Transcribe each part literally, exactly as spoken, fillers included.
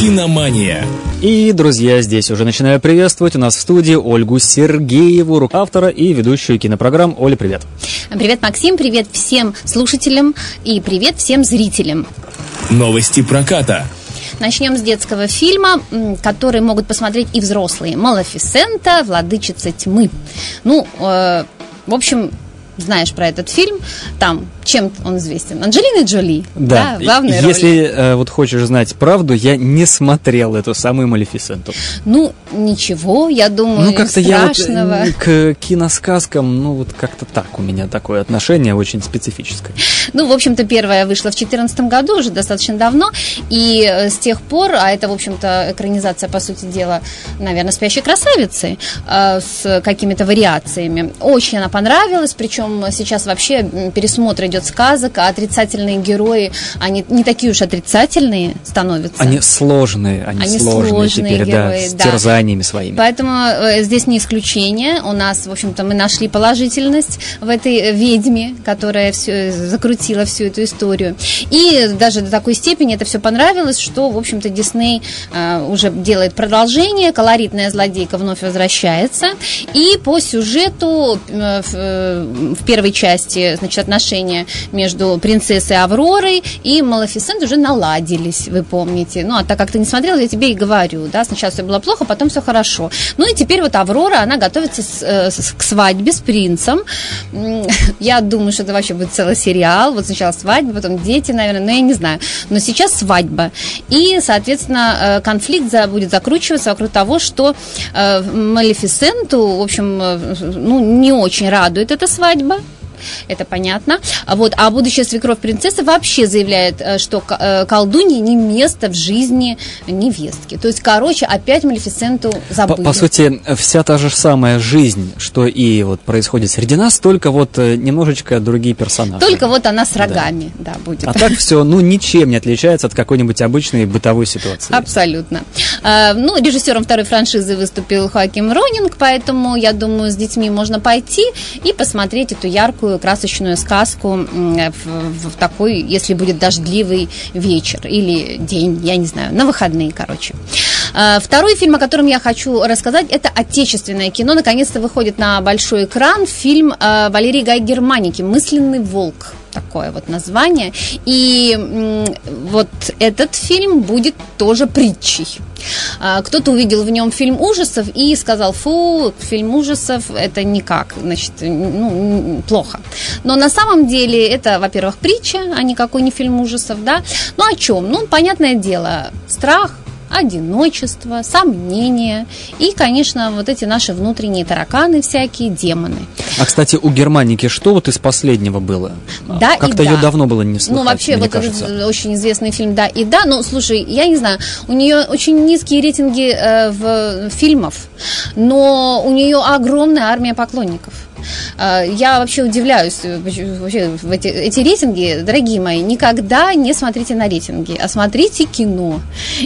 «Киномания». И, друзья, здесь уже начинаю приветствовать у нас в студии Ольгу Сергееву, автора и ведущую кинопрограмм. Оля, привет. Привет, Максим, привет всем слушателям и привет всем зрителям. Новости проката. Начнем с детского фильма, который могут посмотреть и взрослые. «Малефисента. Владычица тьмы». Ну, э, в общем... знаешь про этот фильм, там, чем он известен? Анджелина Джоли, да, да главная роль. Если э, вот хочешь знать правду, я не смотрел эту самую «Малефисенту». Ну, ничего, я думаю, ну, как-то страшного. Я вот к киносказкам, ну, вот как-то так у меня такое отношение очень специфическое. Ну, в общем-то, первая вышла в две тысячи четырнадцатом году, уже достаточно давно, и с тех пор, а это, в общем-то, экранизация, по сути дела, наверное, «Спящей красавицы», э, с какими-то вариациями. Очень она понравилась, причем сейчас вообще пересмотр идет сказок, а отрицательные герои, они не такие уж отрицательные становятся. Они сложные, они, они сложные, сложные теперь, герои, да, с терзаниями да. своими. Поэтому э, здесь не исключение. У нас, в общем-то, мы нашли положительность в этой ведьме, которая все, закрутила всю эту историю. И даже до такой степени это все понравилось, что, в общем-то, Дисней э, уже делает продолжение, колоритная злодейка вновь возвращается. И по сюжету... Э, э, в первой части, значит, отношения между принцессой Авророй и Малефисент уже наладились, вы помните. Ну, а так как ты не смотрела, я тебе и говорю, да, сначала все было плохо, потом все хорошо. Ну, и теперь вот Аврора, она готовится с, с, к свадьбе с принцем. Я думаю, что это вообще будет целый сериал. Вот сначала свадьба, потом дети, наверное, но я не знаю. Но сейчас свадьба. И, соответственно, конфликт будет закручиваться вокруг того, что Малефисенту, в общем, ну, не очень радует эта свадьба. Это понятно. Вот. А будущая свекровь принцессы вообще заявляет, что колдунье не место в жизни невестки. То есть, короче, опять Малефисенту забыли. По, по сути, вся та же самая жизнь, что и вот происходит среди нас, только вот немножечко другие персонажи. Только вот она с рогами, да, да будет. А так все, ну, ничем не отличается от какой-нибудь обычной бытовой ситуации. Абсолютно. Ну, режиссером второй франшизы выступил Хоаким Ронинг, поэтому, я думаю, с детьми можно пойти и посмотреть эту яркую красочную сказку в, в, в такой, если будет дождливый вечер или день, я не знаю, на выходные, короче. Второй фильм, о котором я хочу рассказать, это отечественное кино. Наконец-то выходит на большой экран фильм Валерии Гай Германики «Мысленный волк». Такое вот название. И вот этот фильм будет тоже притчей. Кто-то увидел в нем фильм ужасов и сказал: фу, фильм ужасов, это никак, значит, ну, плохо. Но на самом деле это, во-первых, притча, а никакой не фильм ужасов, да. Ну, о чем? Ну, понятное дело, страх, одиночество, сомнения и, конечно, вот эти наши внутренние тараканы всякие, демоны. А, кстати, у Германики что вот из последнего было? Да, как-то ее да. давно было не слышно. Ну, вообще, вот кажется. Очень известный фильм «Да и да». Ну, слушай, я не знаю, у нее очень низкие рейтинги э, в, фильмов, но у нее огромная армия поклонников. Я вообще удивляюсь, вообще, эти, эти рейтинги, дорогие мои, никогда не смотрите на рейтинги, а смотрите кино.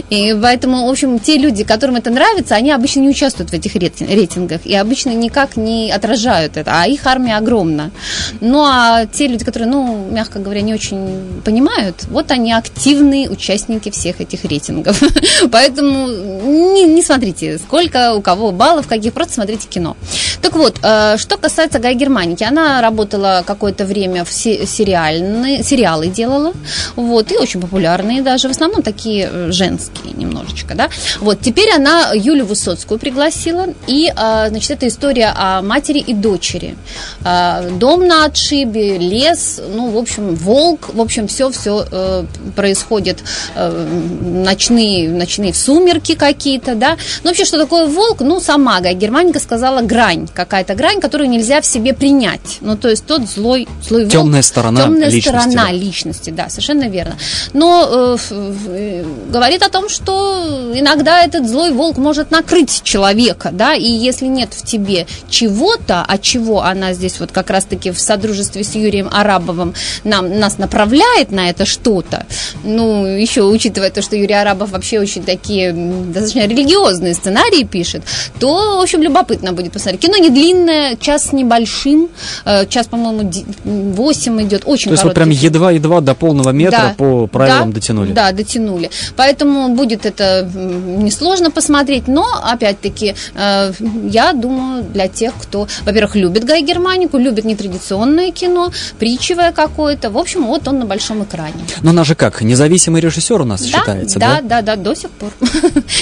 И поэтому, в общем, те люди, которым это нравится, они обычно не участвуют в этих рейтингах и обычно никак не отражают это, а их армия огромна. Ну, а те люди, которые, ну, мягко говоря, не очень понимают, вот они активные участники всех этих рейтингов. Поэтому не, не смотрите, сколько у кого баллов, каких, просто смотрите кино. Так вот, что касается Гай Германики. Она работала какое-то время в сериальные, сериалы делала, вот, и очень популярные даже, в основном такие женские немножечко, да. Вот, теперь она Юлю Высоцкую пригласила, и, значит, это история о матери и дочери. Дом на отшибе, лес, ну, в общем, волк, в общем, все-все происходит, ночные, ночные сумерки какие-то, да. Ну, вообще, что такое волк? Ну, сама Гай Германика сказала грань, какая-то грань, которую нельзя в себе принять. Ну, то есть тот злой, злой волк. Темная сторона темная личности. сторона да. личности, да, совершенно верно. Но э, говорит о том, что иногда этот злой волк может накрыть человека, да, и если нет в тебе чего-то, от чего она здесь вот как раз-таки в содружестве с Юрием Арабовым нам, нас направляет на это что-то, ну, еще учитывая то, что Юрий Арабов вообще очень такие достаточно религиозные сценарии пишет, то, в общем, любопытно будет посмотреть. Кино не длинное, час с небольшим, небольшим. Сейчас, по-моему, восемь идет. Очень короткий. То есть вот прям едва-едва до полного метра, да, по правилам, да, дотянули. Да, дотянули. Поэтому будет это несложно посмотреть. Но, опять-таки, я думаю, для тех, кто, во-первых, любит Гай Германику, любит нетрадиционное кино, притчевое какое-то. В общем, вот он на большом экране. Но она же как? Независимый режиссер у нас, да, считается, да? Да, да, да, до сих пор.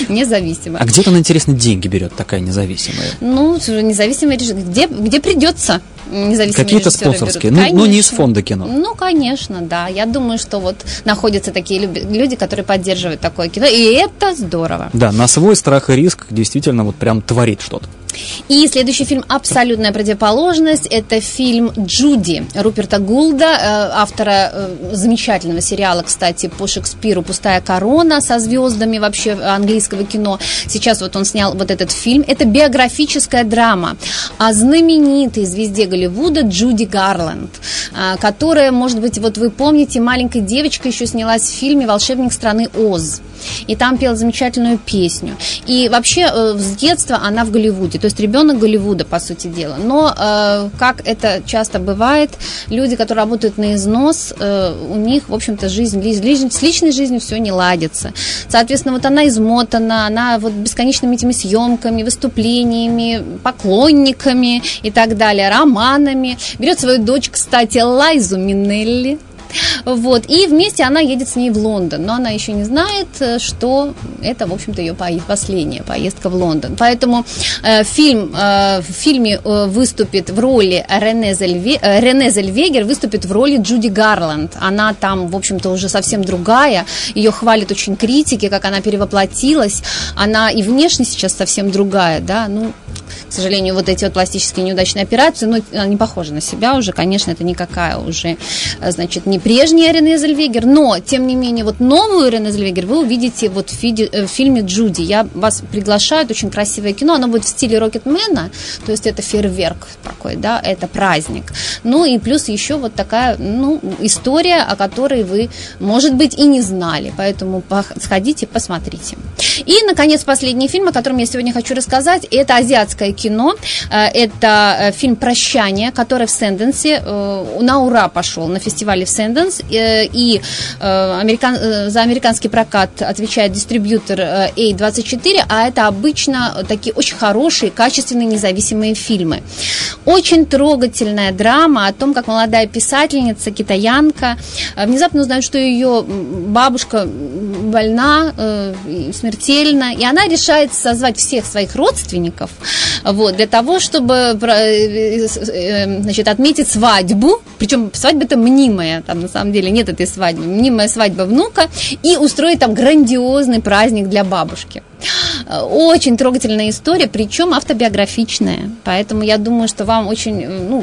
Независимый. А где-то, интересно, деньги берет такая независимая? Ну, независимый режиссер. Где, где придется? Какие-то спонсорские, ну, ну не из фонда кино. Ну, конечно, да. Я думаю, что вот находятся такие люди, которые поддерживают такое кино, и это здорово. Да, на свой страх и риск действительно вот прям творит что-то. И следующий фильм «Абсолютная противоположность». Это фильм «Джуди» Руперта Гулда, автора замечательного сериала, кстати, по Шекспиру «Пустая корона», со звездами вообще английского кино. Сейчас вот он снял вот этот фильм. Это биографическая драма о знаменитой звезде Голливуда Джуди Гарленд, которая, может быть, вот вы помните, маленькая девочка еще снялась в фильме «Волшебник страны Оз». И там пела замечательную песню. И вообще с детства она в Голливуде. То есть ребенок Голливуда, по сути дела. Но, э, как это часто бывает, люди, которые работают на износ, э, у них, в общем-то, жизнь, жизнь, с личной жизнью все не ладится. Соответственно, вот она измотана, она вот бесконечными этими съемками, выступлениями, поклонниками и так далее, романами. Берет свою дочь, кстати, Лайзу Миннелли. Вот. И вместе она едет с ней в Лондон. Но она еще не знает, что это, в общем-то, ее последняя поездка в Лондон. Поэтому э, фильм, э, в фильме э, выступит в роли Рене Зельве, э, Рене Зельвегер выступит в роли Джуди Гарленд. Она там, в общем-то, уже совсем другая. Ее хвалят очень критики, как она перевоплотилась. Она и внешне сейчас совсем другая, да, ну... К сожалению, вот эти вот пластические неудачные операции, ну, она не похожа на себя уже, конечно, это никакая уже, значит, не прежняя Рене Зельвегер, но, тем не менее, вот новую Рене Зельвегер вы увидите вот в, фиде, в фильме «Джуди». Я вас приглашаю, это очень красивое кино, оно будет в стиле «Рокетмена», то есть это фейерверк такой, да, это праздник. Ну, и плюс еще вот такая, ну, история, о которой вы, может быть, и не знали, поэтому сходите, посмотрите. И, наконец, последний фильм, о котором я сегодня хочу рассказать, это азиатское кино. Это фильм «Прощание», который в Сэнденсе на ура пошел, на фестивале в Сэнденс. И американ, за американский прокат отвечает дистрибьютор эй двадцать четыре, а это обычно такие очень хорошие, качественные, независимые фильмы. Очень трогательная драма о том, как молодая писательница, китаянка, внезапно узнает, что ее бабушка больна, смертельна, и она решает созвать всех своих родственников, вот, для того, чтобы, значит, отметить свадьбу, причем свадьба-то мнимая, там на самом деле нет этой свадьбы, мнимая свадьба внука, и устроить там грандиозный праздник для бабушки. Очень трогательная история, причем автобиографичная, поэтому я думаю, что вам очень, ну,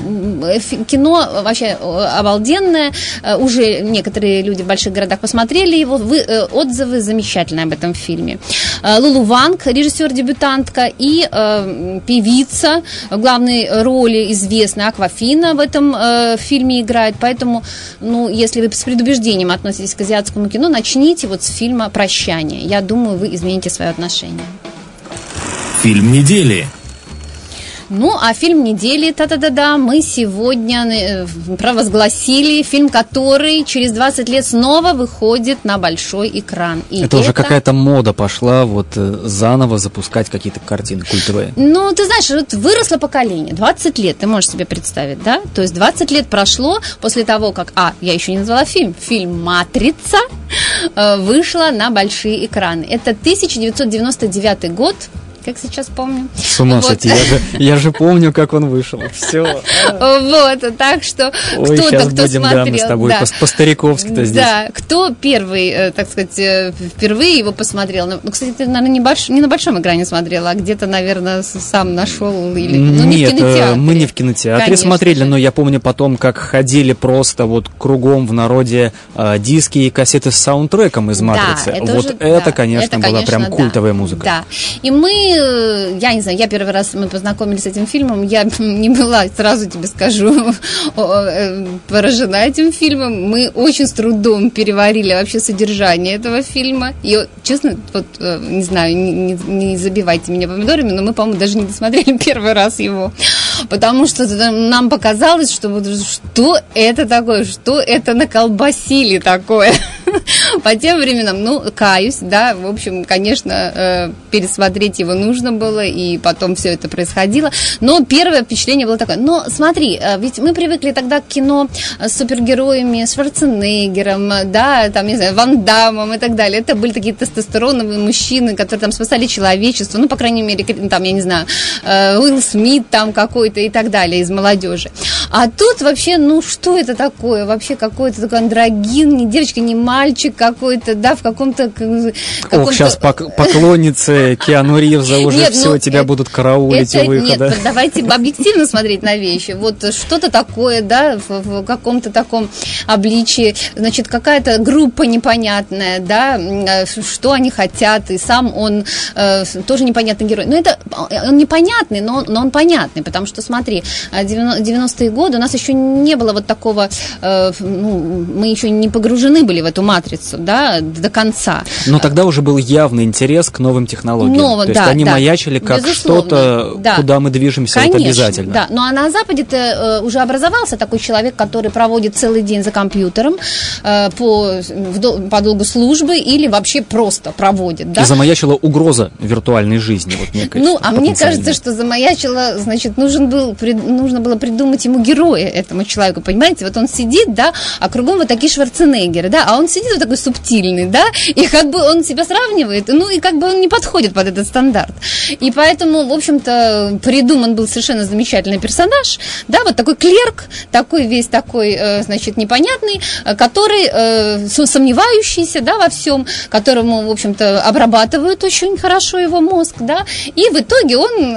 кино вообще обалденное, уже некоторые люди в больших городах посмотрели его, вы, отзывы замечательные об этом фильме. Лулу Ванг, режиссер-дебютантка, и э, певица, в главной роли известная Аквафина в этом э, фильме играет, поэтому, ну, если вы с предубеждением относитесь к азиатскому кино, начните вот с фильма «Прощание», я думаю, вы измените свое отношение. Фильм недели. Ну, а фильм недели, та-да-да-да, мы сегодня провозгласили фильм, который через двадцать лет снова выходит на большой экран. И это, это уже какая-то мода пошла, вот заново запускать какие-то картины культовые. Ну, ты знаешь, вот выросло поколение, двадцать лет, ты можешь себе представить, да? То есть двадцать лет прошло после того, как, а, я еще не назвала фильм, фильм «Матрица» вышла на большие экраны. Это тысяча девятьсот девяносто девятый год. Как сейчас помню. С ума вот. сойти, я же, я же помню, как он вышел. Все. Вот, так что Ой, кто-то, кто будем, смотрел. Да, мы с тобой да. по-стариковски-то да. здесь. Да, кто первый, так сказать, впервые его посмотрел. Ну, кстати, ты, наверное, не, больш... не на большом экране смотрела, а где-то, наверное, сам нашел. Или... Ну, не Нет, в кинотеатре. Мы не в кинотеатре Конечно. смотрели, но я помню потом, как ходили просто вот кругом в народе диски и кассеты с саундтреком из «Матрицы». Да, это вот уже, это, да, конечно, это, конечно, была прям да. культовая музыка. Да, и мы я не знаю, я первый раз, мы познакомились с этим фильмом, я не была, сразу тебе скажу, поражена этим фильмом. Мы очень с трудом переварили вообще содержание этого фильма. И, честно, вот, не знаю, не, не забивайте меня помидорами, но мы, по-моему, даже не досмотрели первый раз его. Потому что нам показалось, что вот, что это такое, что это наколбасили такое по тем временам. Ну, каюсь, да, в общем, конечно, пересмотреть его нужно было, и потом все это происходило. Но первое впечатление было такое. Но смотри, ведь мы привыкли тогда к кино с супергероями, Шварценеггером, да, там, не знаю, Ван Даммом и так далее. Это были такие тестостероновые мужчины, которые там спасали человечество, ну, по крайней мере, там, я не знаю, Уилл Смит там какой-то и так далее, из молодежи. А тут вообще, ну что это такое? Вообще какой-то такой андрогин, не девочка, не мальчик какой-то, да, в каком-то... каком-то... Ох, сейчас поклонницы Киану Ривза уже нет, все ну, тебя это, будут караулить это, у выхода. Нет, да? Давайте объективно смотреть на вещи. Вот что-то такое, да, в, в каком-то таком обличии, значит, какая-то группа непонятная, да, что они хотят, и сам он э, тоже непонятный герой. Но это, он непонятный, но, но он понятный, потому что, смотри, девяностые годы у нас еще не было вот такого, э, ну, мы еще не погружены были в эту матрицу, да, до конца. Но тогда уже был явный интерес к новым технологиям. Новым, то да, есть они да, маячили как безусловно, что-то, да, куда мы движемся, конечно, это обязательно. Да. Ну а на Западе-то э, уже образовался такой человек, который проводит целый день за компьютером э, по, вдол- по долгу службы или вообще просто проводит. Да? И замаячила угроза виртуальной жизни. Вот некой, ну, а мне кажется, что замаячила, значит, нужно Нужен был, нужно было придумать ему героя, этому человеку, понимаете? Вот он сидит, да, а кругом вот такие Шварценеггеры, да, а он сидит вот такой субтильный, да, и как бы он себя сравнивает, ну, и как бы он не подходит под этот стандарт. И поэтому, в общем-то, придуман был совершенно замечательный персонаж, да, вот такой клерк, такой весь такой, значит, непонятный, который сомневающийся, да, во всем, которому, в общем-то, обрабатывают очень хорошо его мозг, да, и в итоге он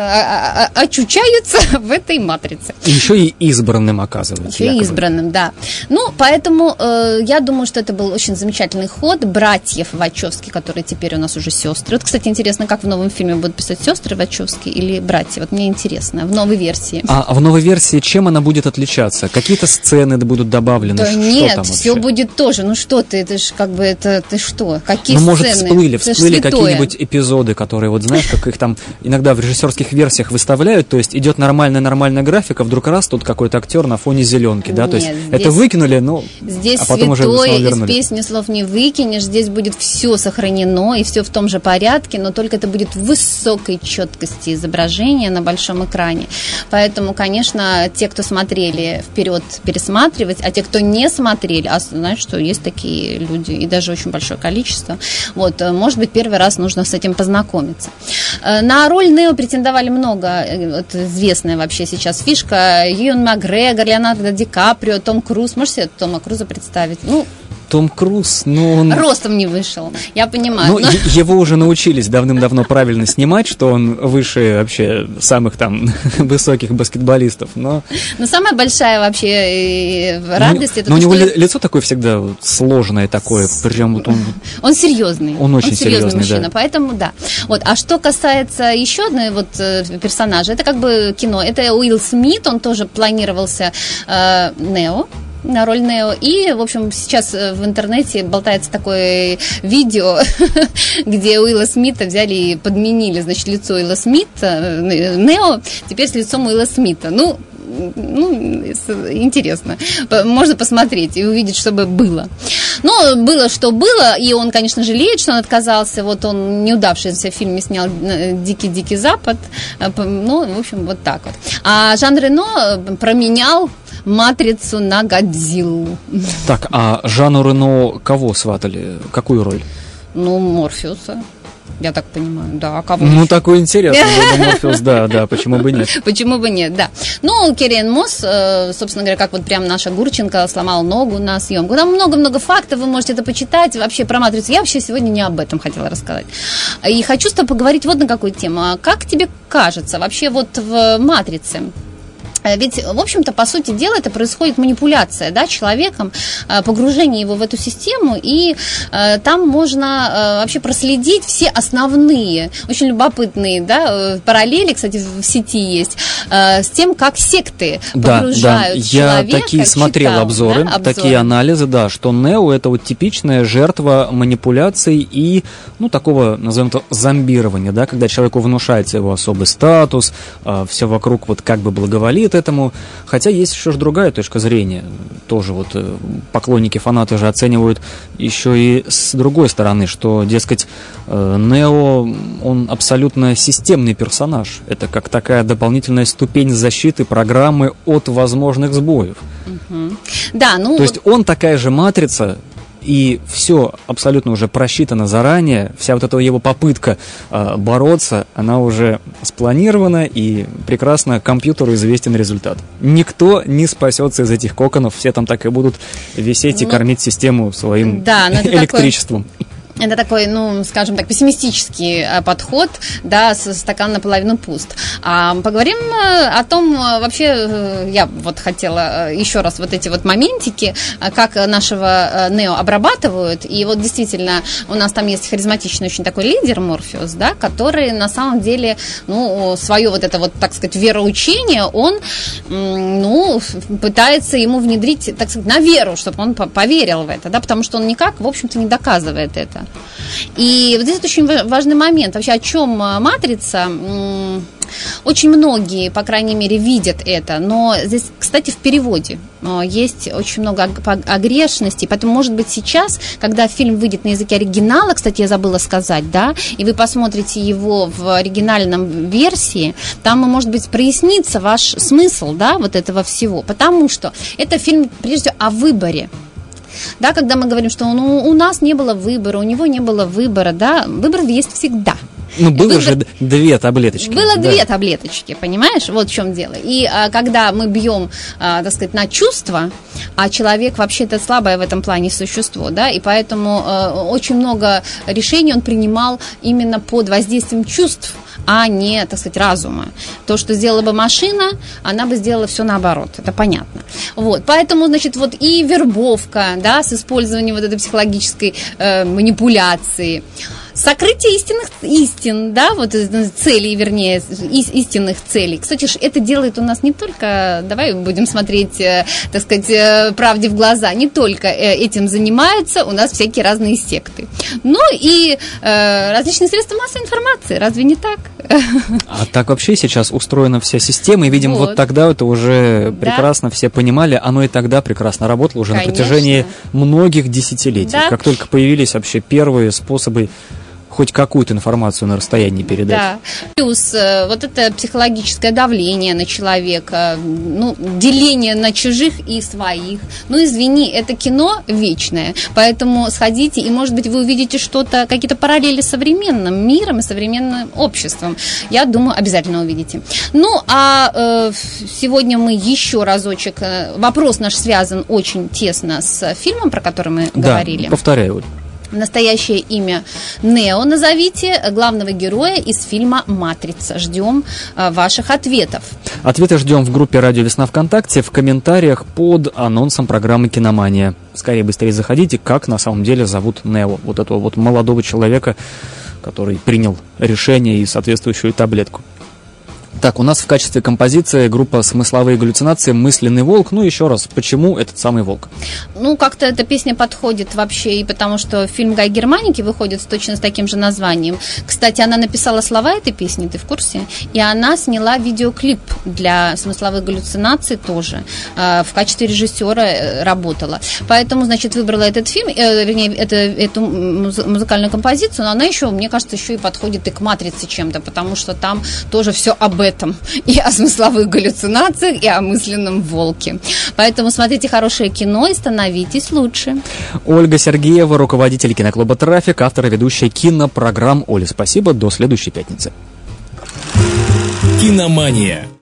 очучается в этой матрице. И еще и избранным оказывается. Еще и избранным, да. Ну, поэтому э, я думаю, что это был очень замечательный ход братьев Вачовски, которые теперь у нас уже сестры. Вот, кстати, интересно, как в новом фильме будут писать сестры Вачовски или братья? Вот мне интересно, в новой версии. А в новой версии чем она будет отличаться? Какие-то сцены будут добавлены? Да, что нет, там все будет тоже. Ну что ты, это же как бы, это ты что? Какие ну, сцены? Ну, может, всплыли, всплыли какие-нибудь эпизоды, которые, вот знаешь, как их там иногда в режиссерских версиях выставляют, то есть идет на нормальная-нормальная графика, вдруг раз тут какой-то актер на фоне зеленки, да, нет, то есть здесь, это выкинули, но здесь а потом уже снова вернули. Здесь песню слов не выкинешь, здесь будет все сохранено и все в том же порядке, но только это будет высокой четкости изображения на большом экране, поэтому, конечно, те, кто смотрели, вперед пересматривать, а те, кто не смотрели, а знаешь, что есть такие люди и даже очень большое количество, вот, может быть, первый раз нужно с этим познакомиться. На роль Нео претендовали много известных вообще сейчас фишка. Юэн МакГрегор, Леонардо ДиКаприо, Том Круз. Можешь себе Тома Круза представить? Ну, Том Круз, но он... Ростом не вышел, я понимаю. Ну, но... его уже научились давным-давно правильно снимать, что он выше вообще самых там высоких баскетболистов, но... Но самая большая вообще радость... Но, это но то, у него что... лицо такое всегда сложное такое, прям вот он... Он серьезный. Он очень он серьезный, серьезный мужчина, да. Поэтому да. Вот. А что касается еще одной вот персонажа, это как бы кино, это Уилл Смит, он тоже планировался э, Нео, на роль Нео. И, в общем, сейчас в интернете болтается такое видео, где Уилла Смита взяли и подменили, значит, лицо Уилла Смита, Нео, теперь с лицом Уилла Смита. Ну, ну, интересно. Можно посмотреть и увидеть, что бы было. Но было, что было, и он, конечно, жалеет, что он отказался. Вот он неудавшийся в фильме снял «Дикий-дикий Запад». Ну, в общем, вот так вот. А Жан Рено променял «Матрицу» на «Годзиллу». Так, а Жану Рено кого сватали? Какую роль? Ну, Морфеуса. Я так понимаю, да. А кого ну, еще? Такой интересный был Морфеус, да, да, почему бы нет. Почему бы нет, да. Ну, Керри-Энн Мосс, собственно говоря, как вот прям наша Гурченко сломала ногу на съемку. Там много-много фактов, вы можете это почитать, вообще про матрицу. Я вообще сегодня не об этом хотела рассказать. И хочу с тобой поговорить вот на какую тему. Как тебе кажется, вообще вот в «Матрице» Ведь, в общем-то, по сути дела, это происходит манипуляция, да, человеком, погружение его в эту систему, и э, там можно э, вообще проследить все основные, очень любопытные, да, параллели, кстати, в сети есть, э, с тем, как секты погружают, да, да. человека. Я такие смотрел читал, обзоры, да, обзоры, такие анализы, да, что Нео — это вот типичная жертва манипуляций и, ну, такого, назовем это, зомбирования, да, когда человеку внушается его особый статус, э, все вокруг вот как бы благоволит этому, хотя есть еще же другая точка зрения, тоже вот поклонники, фанаты же оценивают еще и с другой стороны, что, дескать, Нео, он абсолютно системный персонаж, это как такая дополнительная ступень защиты программы от возможных сбоев. Угу. Да, ну... То есть он такая же матрица, и все абсолютно уже просчитано заранее, вся вот эта его попытка э, бороться, она уже спланирована, и прекрасно компьютеру известен результат. Никто не спасется из этих коконов, все там так и будут висеть и кормить систему своим да, электричеством. Такой... Это такой, ну, скажем так, пессимистический подход, да, стакан наполовину пуст. А поговорим о том, вообще, я вот хотела еще раз вот эти вот моментики, как нашего Нео обрабатывают. И вот действительно, у нас там есть харизматичный очень такой лидер Морфеус, да, который на самом деле, ну, свое вот это вот, так сказать, вероучение, он, ну, пытается ему внедрить, так сказать, на веру, чтобы он поверил в это, да, потому что он никак, в общем-то, не доказывает это. И вот здесь очень важный момент. Вообще, о чем «Матрица»? Очень многие, по крайней мере, видят это, но здесь, кстати, в переводе есть очень много огрешностей, поэтому, может быть, сейчас, когда фильм выйдет на языке оригинала, кстати, я забыла сказать, да, и вы посмотрите его в оригинальном версии, там, может быть, прояснится ваш смысл, да, вот этого всего, потому что это фильм, прежде всего, о выборе. Да, когда мы говорим, что ну, у нас не было выбора, у него не было выбора, да, выбор есть всегда. Ну, было Выбор... же две таблеточки. Было да. две таблеточки, понимаешь? Вот в чем дело. И а, когда мы бьем, а, так сказать, на чувства, а человек вообще-то слабое в этом плане существо, да, и поэтому а, очень много решений он принимал именно под воздействием чувств, а не, так сказать, разума. То, что сделала бы машина, она бы сделала все наоборот, это понятно. Вот, поэтому, значит, вот и вербовка, да, с использованием вот этой психологической э, манипуляции, сокрытие истинных истин, да, вот целей, вернее, истинных целей. Кстати, это делает у нас не только, давай будем смотреть, так сказать, правде в глаза, не только этим занимаются у нас всякие разные секты, но и э, различные средства массовой информации, разве не так? А так вообще сейчас устроена вся система, и, видимо, вот, вот тогда это уже прекрасно да. все понимали, оно и тогда прекрасно работало уже Конечно. на протяжении многих десятилетий, да. как только появились вообще первые способы хоть какую-то информацию на расстоянии передать. Да. Плюс вот это психологическое давление на человека, ну, деление на чужих и своих. Ну, извини, это кино вечное, поэтому сходите, и, может быть, вы увидите что-то, какие-то параллели с современным миром и современным обществом. Я думаю, обязательно увидите. Ну, а сегодня мы еще разочек... Вопрос наш связан очень тесно с фильмом, про который мы да, говорили. Да, повторяю, Оль. Настоящее имя Нео назовите, главного героя из фильма «Матрица». Ждем ваших ответов. Ответы ждем в группе «Радио Весна» ВКонтакте, в комментариях под анонсом программы «Киномания». Скорее, быстрее заходите, как на самом деле зовут Нео, вот этого вот молодого человека, который принял решение и соответствующую таблетку. Так, у нас в качестве композиции группа «Смысловые галлюцинации», «Мысленный волк». Ну, еще раз, почему этот самый волк? Ну, как-то эта песня подходит вообще, и потому что фильм Гай Германики выходит точно с таким же названием. Кстати, она написала слова этой песни, ты в курсе? И она сняла видеоклип для «Смысловых галлюцинаций» тоже. В качестве режиссера работала. Поэтому, значит, выбрала этот фильм, вернее, эту, эту музыкальную композицию, но она еще, мне кажется, еще и подходит и к «Матрице» чем-то, потому что там тоже все об этом. И о смысловых галлюцинациях, и о мысленном волке. Поэтому смотрите хорошее кино и становитесь лучше. Ольга Сергеева, руководитель киноклуба «Трафик», автор и ведущая кинопрограмм. Оля, спасибо, до следующей пятницы. Киномания.